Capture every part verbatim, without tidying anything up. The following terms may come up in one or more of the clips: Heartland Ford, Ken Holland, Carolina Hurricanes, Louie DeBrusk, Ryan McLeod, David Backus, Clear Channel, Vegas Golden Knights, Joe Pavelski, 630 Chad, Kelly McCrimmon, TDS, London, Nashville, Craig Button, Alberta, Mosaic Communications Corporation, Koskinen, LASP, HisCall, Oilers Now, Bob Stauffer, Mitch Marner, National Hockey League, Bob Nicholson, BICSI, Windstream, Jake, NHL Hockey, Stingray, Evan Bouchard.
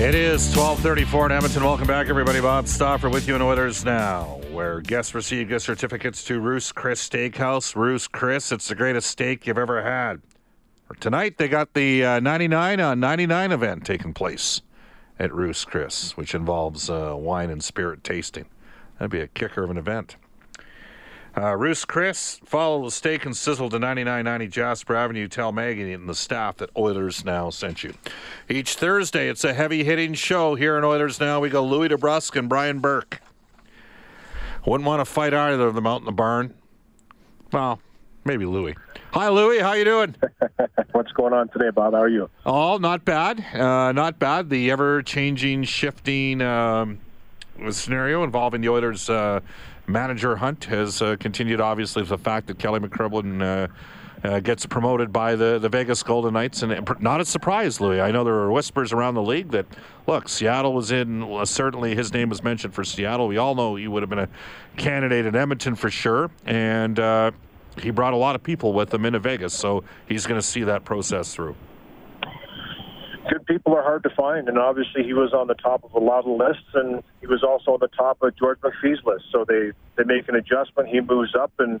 It is twelve thirty-four in Edmonton. Welcome back, everybody. Bob Stauffer with you in Oilers Now, where guests receive gift certificates to Ruth's Chris Steakhouse. Ruth's Chris, it's the greatest steak you've ever had. Tonight, they got the uh, ninety-nine on ninety-nine event taking place at Ruth's Chris, which involves uh, wine and spirit tasting. That'd be a kicker of an event. Uh, Ruth's Chris, follow the steak and sizzle to ninety-nine ninety Jasper Avenue. Tell Maggie and the staff that Oilers Now sent you. Each Thursday, it's a heavy-hitting show here in Oilers Now. We go Louie DeBrusk and Brian Burke. Wouldn't want to fight either of them out in the barn. Well, maybe Louie. Hi, Louie. How you doing? What's going on today, Bob? How are you? Oh, not bad. Uh, not bad. The ever-changing, shifting um, scenario involving the Oilers uh manager hunt has uh, continued, obviously, with the fact that Kelly McCrimmon uh, uh, gets promoted by the, the Vegas Golden Knights. And it, not a surprise, Louie. I know there were whispers around the league that, look, Seattle was in, uh, certainly his name was mentioned for Seattle. We all know he would have been a candidate in Edmonton for sure. And uh, he brought a lot of people with him into Vegas, so he's going to see that process through. Good people are hard to find, and obviously he was on the top of a lot of lists, and he was also on the top of George McPhee's list. So they, they make an adjustment, he moves up, and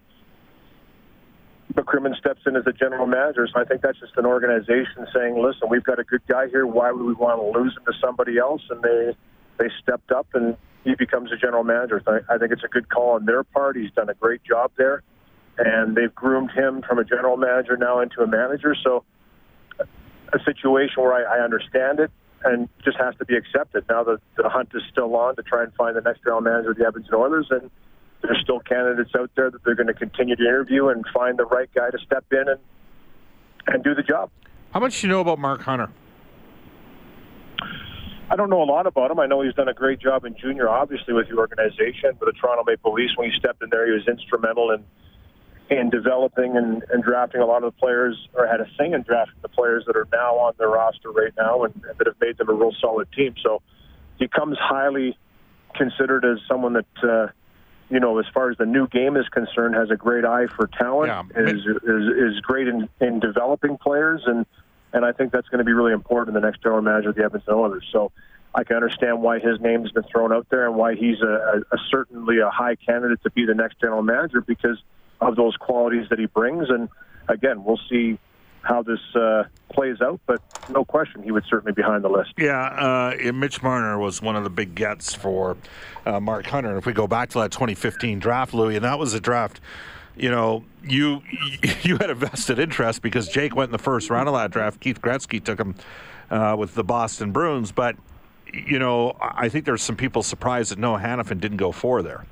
McCrimmon steps in as the general manager. So I think that's just an organization saying, listen, we've got a good guy here. Why would we want to lose him to somebody else? And they they stepped up, and he becomes the general manager. So I, I think it's a good call on their part. He's done a great job there, and they've groomed him from a general manager now into a manager. So a situation where I, I understand it and just has to be accepted. Now that the hunt is still on to try and find the next general manager of the Edmonton Oilers, and there's still candidates out there that they're going to continue to interview and find the right guy to step in and and do the job. How much do you know about Mark Hunter? I don't know a lot about him. I know he's done a great job in junior, obviously, with the organization, with the Toronto Maple Leafs. When he stepped in there, he was instrumental in in developing and, and drafting a lot of the players, or had a say in drafting the players that are now on their roster right now and, and that have made them a real solid team. So he comes highly considered as someone that, uh, you know, as far as the new game is concerned, has a great eye for talent, yeah. is, is is great in, in developing players, and, and I think that's going to be really important in the next general manager of the Edmonton Oilers. So I can understand why his name has been thrown out there and why he's a, a, a certainly a high candidate to be the next general manager, because of those qualities that he brings. And again, we'll see how this uh, plays out, but no question he would certainly be behind the list. Yeah, uh, Mitch Marner was one of the big gets for uh, Mark Hunter. If we go back to that twenty fifteen draft, Louie, and that was a draft, you know, you you had a vested interest because Jake went in the first round of that draft. Keith Gretzky took him uh, with the Boston Bruins, but, you know, I think there's some people surprised that Noah Hanifin didn't go four there.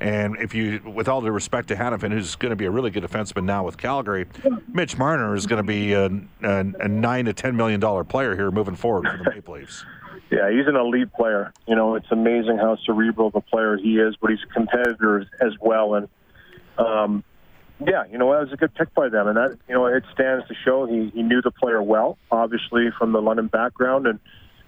And if you, with all due respect to Hanifin, who's going to be a really good defenseman now with Calgary, Mitch Marner is going to be a, a, a nine to ten million dollar player here moving forward for the Maple Leafs. Yeah, he's an elite player. You know, it's amazing how cerebral of a player he is, but he's a competitor as well. And um, yeah, you know, that was a good pick by them. And that, you know, it stands to show he, he knew the player well, obviously, from the London background. And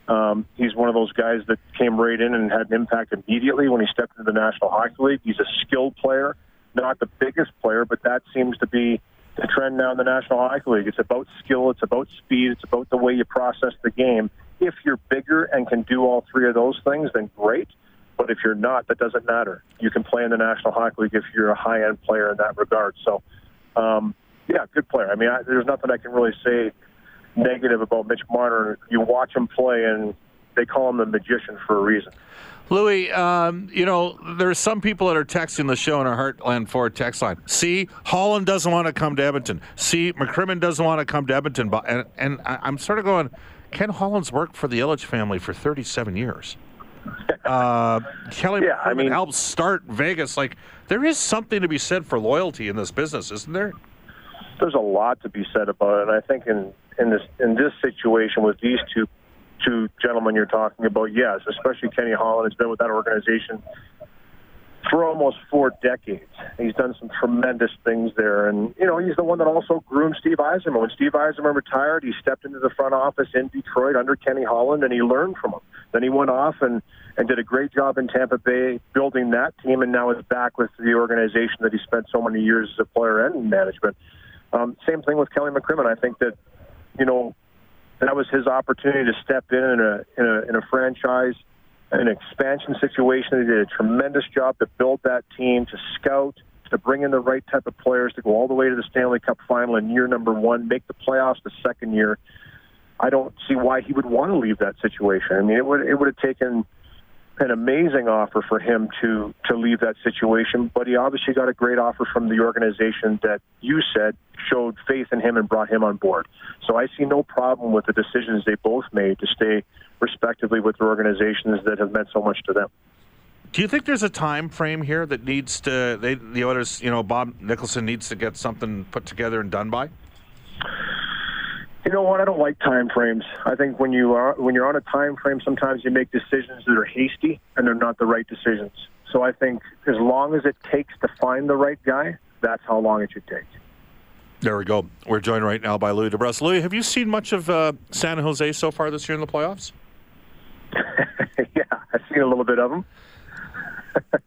um, he's one of those guys that came right in and had an impact immediately when he stepped into the National Hockey League. He's a skilled player, not the biggest player, but that seems to be the trend now in the National Hockey League. It's about skill, it's about speed, it's about the way you process the game. If you're bigger and can do all three of those things, then great. But if you're not, that doesn't matter. You can play in the National Hockey League if you're a high-end player in that regard. So, um, yeah, good player. I mean, I, there's nothing I can really say negative about Mitch Marner. You watch him play, and they call him the magician for a reason. Louie, um, you know, there's some people that are texting the show in our Heartland Ford text line. See, Holland doesn't want to come to Edmonton. See, McCrimmon doesn't want to come to Edmonton. And, and I'm sort of going, Ken Holland's worked for the Illich family for thirty-seven years. Uh, Kelly yeah, McCrimmon I mean, helped start Vegas. Like, there is something to be said for loyalty in this business, isn't there? There's a lot to be said about it. And I think in, in this in this situation with these two two gentlemen you're talking about, yes, especially Kenny Holland has been with that organization for almost four decades. He's done some tremendous things there. And, you know, he's the one that also groomed Steve Yzerman. When Steve Yzerman retired, he stepped into the front office in Detroit under Kenny Holland, and he learned from him. Then he went off and, and did a great job in Tampa Bay building that team, and now is back with the organization that he spent so many years as a player and in management. Um, same thing with Kelly McCrimmon. I think that, you know, that was his opportunity to step in in a, in a, in a franchise, an expansion situation. He did a tremendous job to build that team, to scout, to bring in the right type of players, to go all the way to the Stanley Cup final in year number one, make the playoffs the second year. I don't see why he would want to leave that situation. I mean, it would it would have taken an amazing offer for him to, to leave that situation, but he obviously got a great offer from the organization that you said showed faith in him and brought him on board. So I see no problem with the decisions they both made to stay respectively with their organizations that have meant so much to them. Do you think there's a time frame here that needs to, they, the Oilers, you know, Bob Nicholson needs to get something put together and done by? You know what? I don't like time frames. I think when you are when you're on a time frame, sometimes you make decisions that are hasty and they're not the right decisions. So I think as long as it takes to find the right guy, that's how long it should take. There we go. We're joined right now by Louie DeBrusk. Louie, have you seen much of uh, San Jose so far this year in the playoffs? Yeah, I've seen a little bit of them.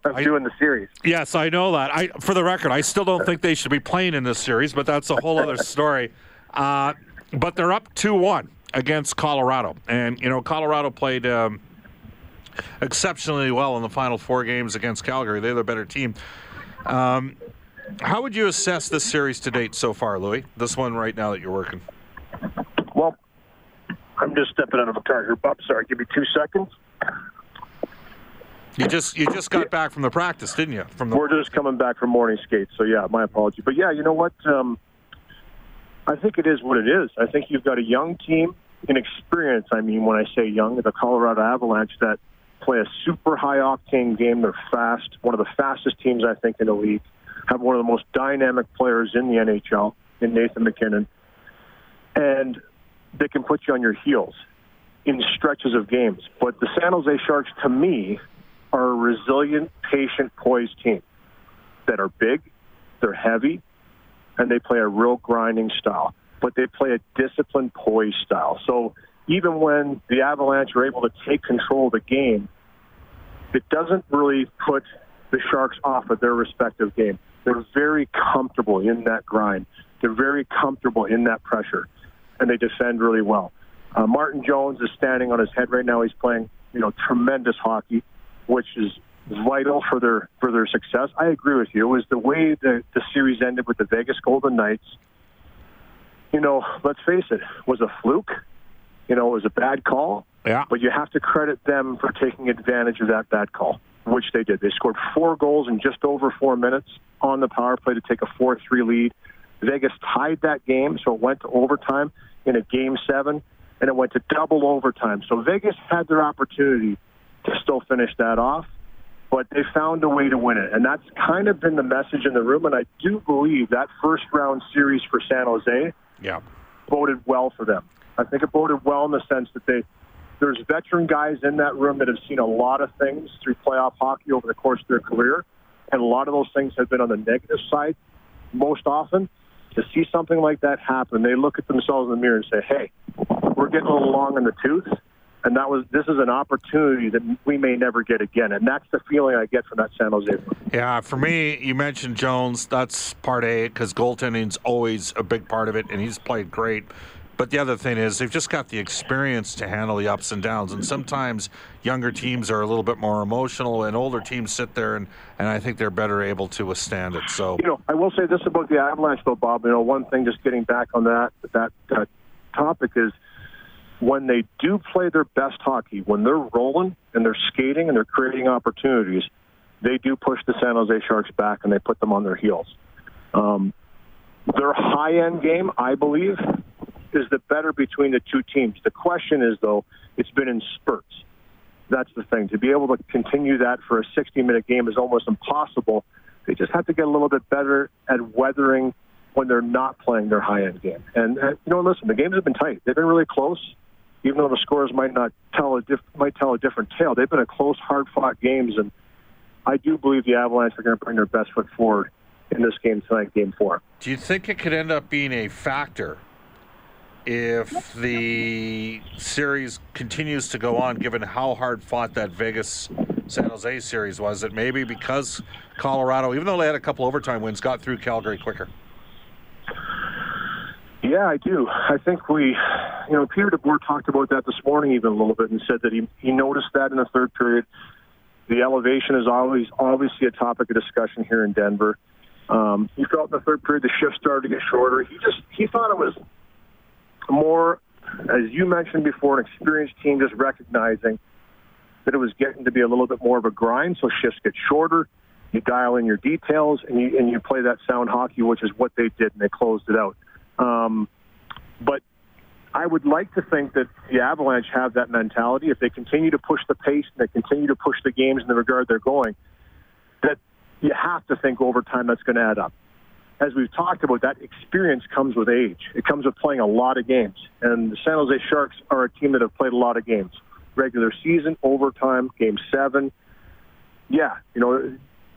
I'm I, doing the series. Yes, I know that. I, for the record, I still don't think they should be playing in this series, but that's a whole other story. Uh, but they're up two one against Colorado. And, you know, Colorado played um, exceptionally well in the final four games against Calgary. They're the better team. Um, how would you assess this series to date so far, Louie? This one right now that you're working. Well, I'm just stepping out of a car here, Bob. Sorry, give me two seconds. You just you just got back from the practice, didn't you? From the We're just coming back from morning skates, so yeah, my apology. But yeah, you know what? Um, I think it is what it is. I think you've got a young team, inexperienced. I mean, when I say young, the Colorado Avalanche that play a super high-octane game. They're fast, one of the fastest teams, I think, in the league. Have one of the most dynamic players in the N H L, in Nathan MacKinnon. And they can put you on your heels in stretches of games. But the San Jose Sharks, to me, are a resilient, patient, poised team that are big, they're heavy, and they play a real grinding style. But they play a disciplined, poised style. So even when the Avalanche are able to take control of the game, it doesn't really put the Sharks off of their respective game. They're very comfortable in that grind. They're very comfortable in that pressure, and they defend really well. Uh, Martin Jones is standing on his head right now. He's playing, you know, tremendous hockey, which is vital for their for their success. I agree with you. It was the way the, the series ended with the Vegas Golden Knights. You know, let's face it, was a fluke. You know, it was a bad call. Yeah. But you have to credit them for taking advantage of that bad call, which they did. They scored four goals in just over four minutes on the power play to take a four three lead. Vegas tied that game, so it went to overtime in a game seven, and it went to double overtime. So Vegas had their opportunity to still finish that off, but they found a way to win it. And that's kind of been the message in the room, and I do believe that first-round series for San Jose yeah. boded well for them. I think it boded well in the sense that they there's veteran guys in that room that have seen a lot of things through playoff hockey over the course of their career, and a lot of those things have been on the negative side. most often, to see something like that happen, they look at themselves in the mirror and say, hey, we're getting a little long in the tooth, and that was this is an opportunity that we may never get again. And that's the feeling I get from that San Jose. Yeah, for me, you mentioned Jones. That's part A, because goaltending's always a big part of it, and he's played great. But the other thing is they've just got the experience to handle the ups and downs. And sometimes younger teams are a little bit more emotional, and older teams sit there, and, and I think they're better able to withstand it. So, you know, I will say this about the Avalanche, though, Bob. You know, one thing, just getting back on that, that uh, topic is when they do play their best hockey, when they're rolling and they're skating and they're creating opportunities, they do push the San Jose Sharks back and they put them on their heels. Um, their high-end game, I believe, is the better between the two teams. The question is, though, it's been in spurts. That's the thing. To be able to continue that for a sixty-minute game is almost impossible. They just have to get a little bit better at weathering when they're not playing their high-end game. And, and you know, listen, the games have been tight. They've been really close, even though the scores might not tell a diff- might tell a different tale. They've been a close, hard-fought games, and I do believe the Avalanche are going to bring their best foot forward in this game tonight, Game Four. Do you think it could end up being a factor if the series continues to go on, given how hard fought that Vegas San Jose series was, that maybe because Colorado, even though they had a couple overtime wins, got through Calgary quicker? Yeah, I do. I think we, you know, Peter DeBoer talked about that this morning even a little bit, and said that he, he noticed that in the third period. The elevation is always obviously a topic of discussion here in Denver. Um, he felt in the third period the shift started to get shorter. He just, he thought it was more, as you mentioned before, an experienced team just recognizing that it was getting to be a little bit more of a grind, so shifts get shorter. You dial in your details, and you and you play that sound hockey, which is what they did, and they closed it out. Um, but I would like to think that the Avalanche have that mentality. If they continue to push the pace and they continue to push the games in the regard they're going, that you have to think over time that's going to add up. As we've talked about, that experience comes with age. It comes with playing a lot of games. And the San Jose Sharks are a team that have played a lot of games. Regular season, overtime, game seven. Yeah, you know,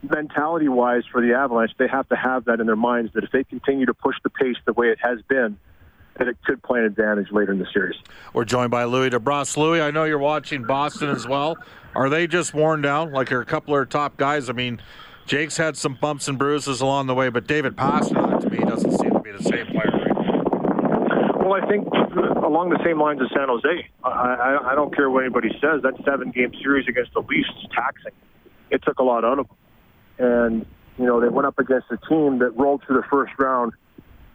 mentality-wise for the Avalanche, they have to have that in their minds that if they continue to push the pace the way it has been, that it could play an advantage later in the series. We're joined by Louie DeBrusk. Louie, I know you're watching Boston as well. Are they just worn down? Like, are a couple of top guys? I mean, Jake's had some bumps and bruises along the way, but David Pastrnak, to me, doesn't seem to be the same player right now. Well, I think along the same lines as San Jose. I, I, I don't care what anybody says. That seven-game series against the Leafs is taxing. It took a lot out of them. And, you know, they went up against a team that rolled through the first round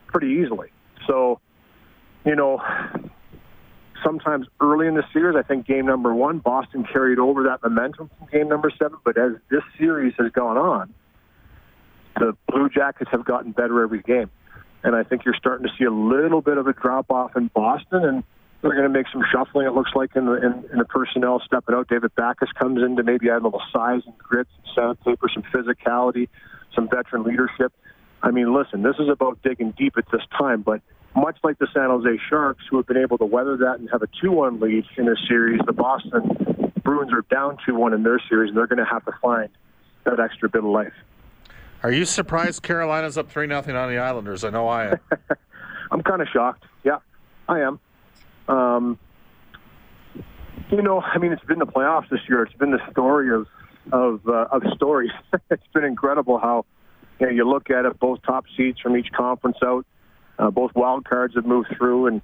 pretty easily. So, you know, sometimes early in the series, I think game number one, Boston carried over that momentum from game number seven. But as this series has gone on, the Blue Jackets have gotten better every game. And I think you're starting to see a little bit of a drop-off in Boston, and they're going to make some shuffling, it looks like, in the, in, in the personnel stepping out. David Backus comes in to maybe add a little size and grit, some sandpaper, some physicality, some veteran leadership. I mean, listen, this is about digging deep at this time, but much like the San Jose Sharks, who have been able to weather that and have a two one lead in this series, the Boston Bruins are down two one in their series, and they're going to have to find that extra bit of life. Are you surprised Carolina's up three nothing on the Islanders? I know I am. I'm kind of shocked. Yeah, I am. Um, you know, I mean, it's been the playoffs this year. It's been the story of of, uh, of stories. It's been incredible how, you know, you look at it, both top seeds from each conference out. Uh, both wild cards have moved through, and,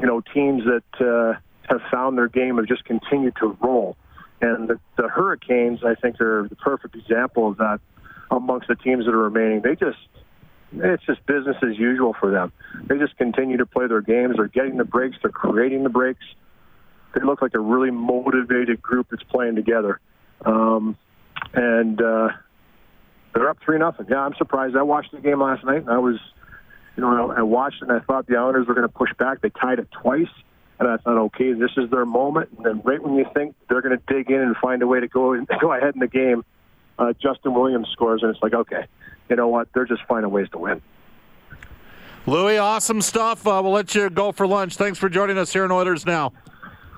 you know, teams that uh, have found their game have just continued to roll. And the, the Hurricanes, I think, are the perfect example of that amongst the teams that are remaining. They just, it's just business as usual for them. They just continue to play their games. They're getting the breaks. They're creating the breaks. They look like a really motivated group that's playing together. Um, and uh, they're up three nothing. Yeah, I'm surprised. I watched the game last night, and I was... You know, I watched and I thought the Islanders were going to push back. They tied it twice, and I thought, okay, this is their moment. And then right when you think they're going to dig in and find a way to go go ahead in the game, uh, Justin Williams scores, and it's like, okay, you know what? They're just finding ways to win. Louie, awesome stuff. Uh, we'll let you go for lunch. Thanks for joining us here in Oilers Now.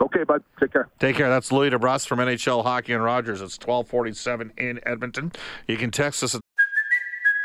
Okay, bud. Take care. Take care. That's Louie DeBrusk from N H L Hockey and Rogers. It's twelve forty-seven in Edmonton. You can text us at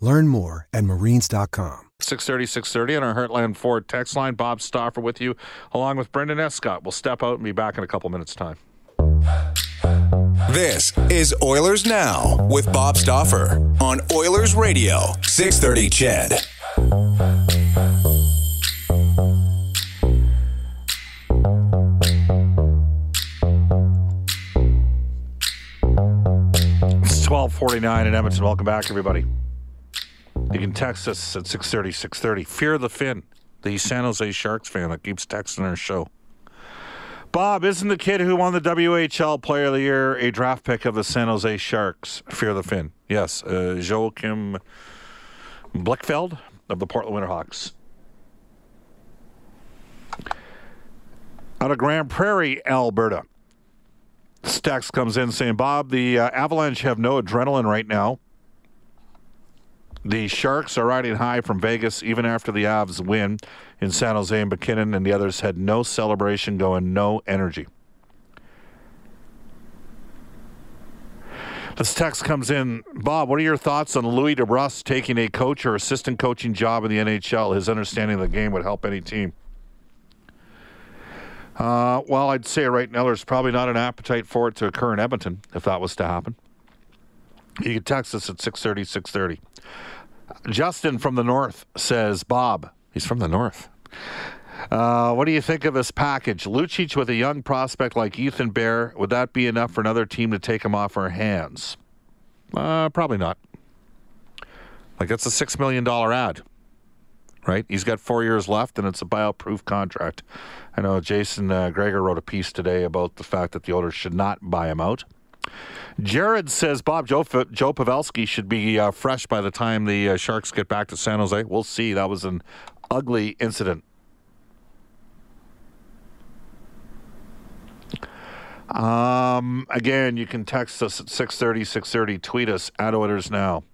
Learn more at marines dot com. six thirty, six thirty on our Heartland Ford text line. Bob Stauffer with you, along with Brendan Escott. We'll step out and be back in a couple minutes' time. This is Oilers Now with Bob Stauffer on Oilers Radio, six thirty Chad. It's twelve forty-nine in Edmonton. Welcome back, everybody. You can text us at six thirty, six thirty. Fear the Finn, the San Jose Sharks fan that keeps texting our show. Bob, isn't the kid who won the W H L Player of the Year a draft pick of the San Jose Sharks? Fear the Finn. Yes, uh, Joakim Blickfeld of the Portland Winterhawks. Out of Grand Prairie, Alberta. This text comes in saying, Bob, the uh, Avalanche have no adrenaline right now. The Sharks are riding high from Vegas even after the Avs win in San Jose, and McKinnon and the others had no celebration going, no energy. This text comes in, Bob, what are your thoughts on Louie DeBrusk taking a coach or assistant coaching job in the N H L? His understanding of the game would help any team. Uh, well, I'd say right now there's probably not an appetite for it to occur in Edmonton if that was to happen. You can text us at six thirty, six thirty. Justin from the north says, Bob, he's from the north. Uh, what do you think of this package? Lucic with a young prospect like Ethan Bear, would that be enough for another team to take him off our hands? Uh, probably not. Like, that's a six million dollars ad, right? He's got four years left, and it's a buyout-proof contract. I know Jason uh, Gregor wrote a piece today about the fact that the Oilers should not buy him out. Jared says, Bob, Joe, Joe Pavelski should be uh, fresh by the time the uh, Sharks get back to San Jose. We'll see. That was an ugly incident. Um, again, you can text us at six thirty, six thirty. Tweet us at Oilers Now.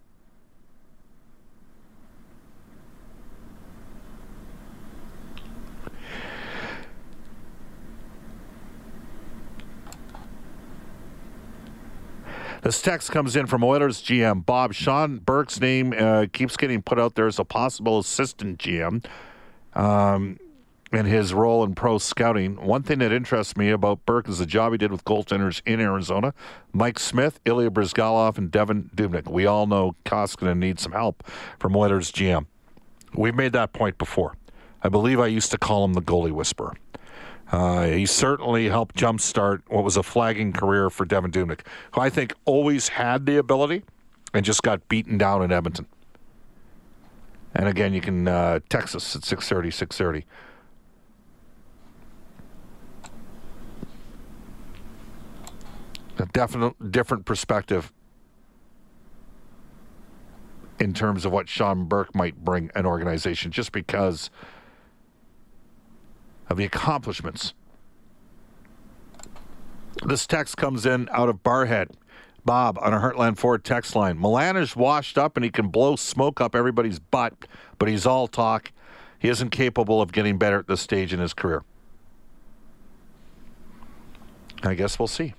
This text comes in from Oilers G M. Bob, Sean Burke's name uh, keeps getting put out there as a possible assistant G M um, in his role in pro scouting. One thing that interests me about Burke is the job he did with goaltenders in Arizona. Mike Smith, Ilya Brizgalov, and Devin Dubnyk. We all know Koskinen needs some help from Oilers G M. We've made that point before. I believe I used to call him the goalie whisperer. Uh, he certainly helped jumpstart what was a flagging career for Devin Dubnyk, who I think always had the ability and just got beaten down in Edmonton. And again, you can uh, text us at six thirty, six thirty. A definite different perspective in terms of what Sean Burke might bring an organization, just because of the accomplishments. This text comes in out of Barhead. Bob, on a Heartland Ford text line. Milan is washed up and he can blow smoke up everybody's butt, but he's all talk. He isn't capable of getting better at this stage in his career. I guess we'll see.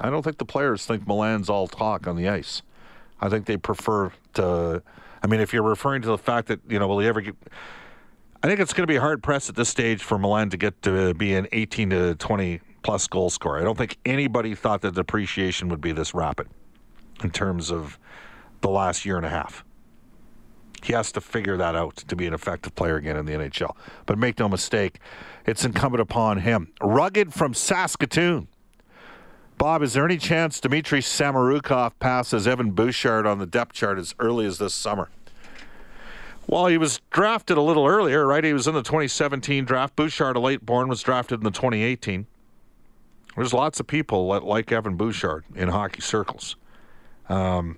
I don't think the players think Milan's all talk on the ice. I think they prefer to... I mean, if you're referring to the fact that, you know, will he ever get... I think it's going to be a hard press at this stage for Milan to get to be an eighteen to twenty plus goal scorer. I don't think anybody thought that depreciation would be this rapid in terms of the last year and a half. He has to figure that out to be an effective player again in the N H L. But make no mistake, it's incumbent upon him. Rugged from Saskatoon. Bob, is there any chance Dmitry Samarukov passes Evan Bouchard on the depth chart as early as this summer? Well, he was drafted a little earlier, right? He was in the twenty seventeen draft. Bouchard, a late born, was drafted in the twenty eighteen. There's lots of people that like Evan Bouchard in hockey circles. Um,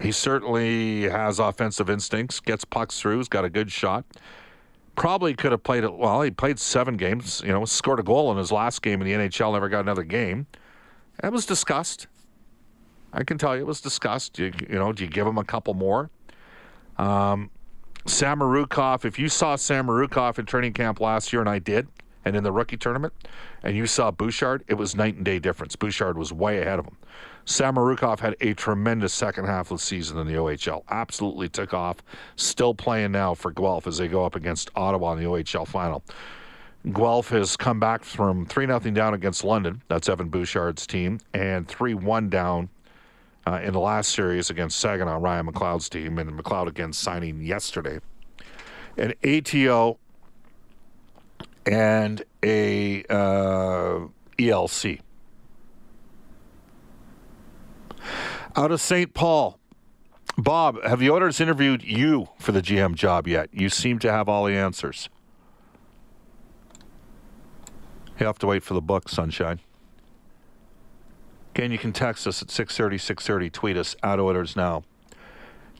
he certainly has offensive instincts, gets pucks through, has got a good shot. Probably could have played it. Well, he played seven games, you know, scored a goal in his last game in the N H L, never got another game. That was discussed. I can tell you it was discussed. You, you know, do you give him a couple more? Um, Samarukov, if you saw Samarukov in training camp last year, and I did, and in the rookie tournament, and you saw Bouchard, it was night and day difference. Bouchard was way ahead of him. Samarukov had a tremendous second half of the season in the O H L. Absolutely took off. Still playing now for Guelph as they go up against Ottawa in the O H L final. Guelph has come back from three nothing down against London. That's Evan Bouchard's team. And three one down uh, in the last series against Saginaw, Ryan McLeod's team. And McLeod again signing yesterday. An A T O and a uh, E L C. Out of Saint Paul, Bob, have the Oilers interviewed you for the G M job yet? You seem to have all the answers. You have to wait for the book, sunshine. Again, you can text us at six thirty, six thirty. Tweet us, at Oilers Now.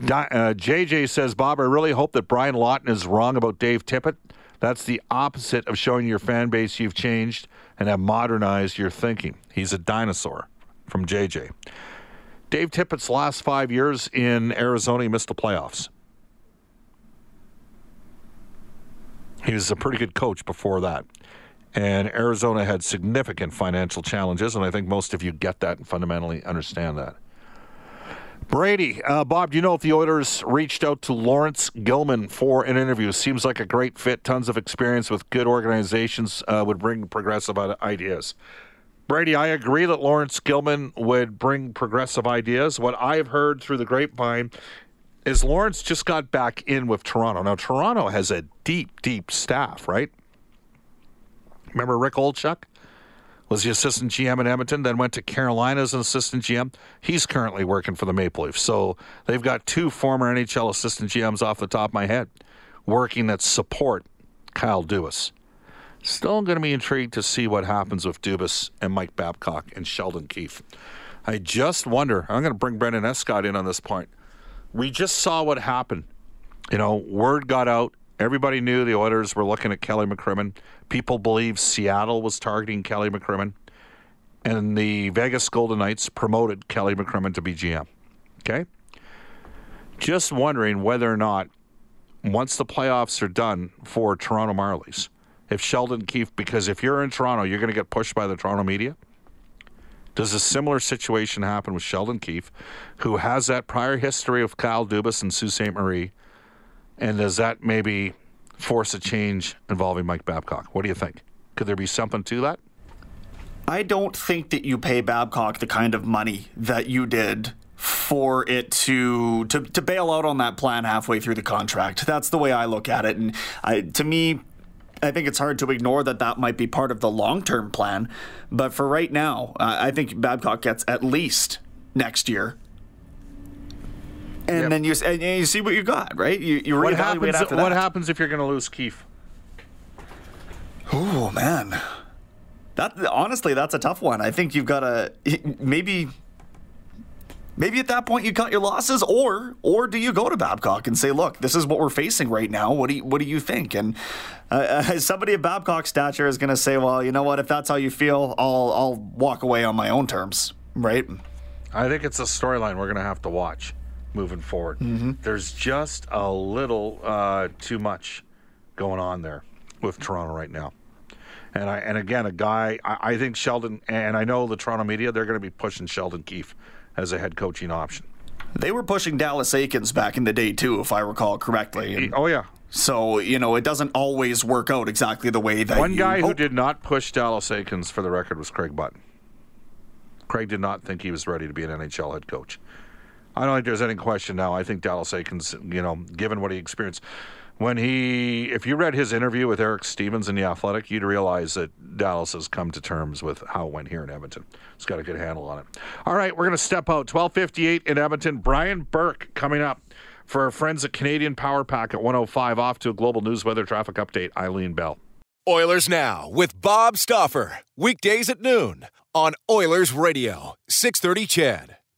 Di- uh, J J says, Bob, I really hope that Brian Lawton is wrong about Dave Tippett. That's the opposite of showing your fan base you've changed and have modernized your thinking. He's a dinosaur. From J J. Dave Tippett's last five years in Arizona, he missed the playoffs. He was a pretty good coach before that. And Arizona had significant financial challenges, and I think most of you get that and fundamentally understand that. Brady, uh, Bob, do you know if the Oilers reached out to Lawrence Gilman for an interview? Seems like a great fit. Tons of experience with good organizations uh, would bring progressive ideas. Brady, I agree that Lawrence Gilman would bring progressive ideas. What I've heard through the grapevine is Lawrence just got back in with Toronto. Now, Toronto has a deep, deep staff, right? Remember Rick Olchuk was the assistant G M in Edmonton, then went to Carolina as an assistant G M. He's currently working for the Maple Leafs. So they've got two former N H L assistant G Ms off the top of my head working that support Kyle Dubas. Still going to be intrigued to see what happens with Dubas and Mike Babcock and Sheldon Keefe. I just wonder, I'm going to bring Brendan Escott in on this point. We just saw what happened. You know, word got out. Everybody knew the Oilers were looking at Kelly McCrimmon. People believe Seattle was targeting Kelly McCrimmon. And the Vegas Golden Knights promoted Kelly McCrimmon to be G M. Okay? Just wondering whether or not, once the playoffs are done for Toronto Marlies, if Sheldon Keefe, because if you're in Toronto, you're going to get pushed by the Toronto media. Does a similar situation happen with Sheldon Keefe, who has that prior history of Kyle Dubas and Sault Ste. Marie, and does that maybe force a change involving Mike Babcock? What do you think? Could there be something to that? I don't think that you pay Babcock the kind of money that you did for it to, to, to bail out on that plan halfway through the contract. That's the way I look at it. And I, to me... I think it's hard to ignore that that might be part of the long-term plan. But for right now, uh, I think Babcock gets at least next year. And yep. then you and you see what you got, right? You, you what happens, after that. What happens if you're going to lose Keefe? Oh, man. that Honestly, that's a tough one. I think you've got to maybe... Maybe at that point you cut your losses, or or do you go to Babcock and say, look, this is what we're facing right now. What do you, what do you think? And uh, somebody of Babcock's stature is going to say, well, you know what? If that's how you feel, I'll I'll walk away on my own terms, right? I think it's a storyline we're going to have to watch moving forward. Mm-hmm. There's just a little uh, too much going on there with Toronto right now. And I and again, a guy, I, I think Sheldon, and I know the Toronto media, they're going to be pushing Sheldon Keefe as a head coaching option. They were pushing Dallas Eakins back in the day, too, if I recall correctly. And oh, yeah. So, you know, it doesn't always work out exactly the way that One guy hope. who did not push Dallas Eakins, for the record, was Craig Button. Craig did not think he was ready to be an N H L head coach. I don't think there's any question now. I think Dallas Aikens, you know, given what he experienced, when he, if you read his interview with Eric Stevens in The Athletic, you'd realize that Dallas has come to terms with how it went here in Edmonton. He's got a good handle on it. All right, we're going to step out. twelve fifty-eight in Edmonton. Brian Burke coming up for our friends at Canadian Power Pack at one oh five. Off to a global news weather traffic update. Eileen Bell. Oilers Now with Bob Stauffer. Weekdays at noon on Oilers Radio, six thirty Chad.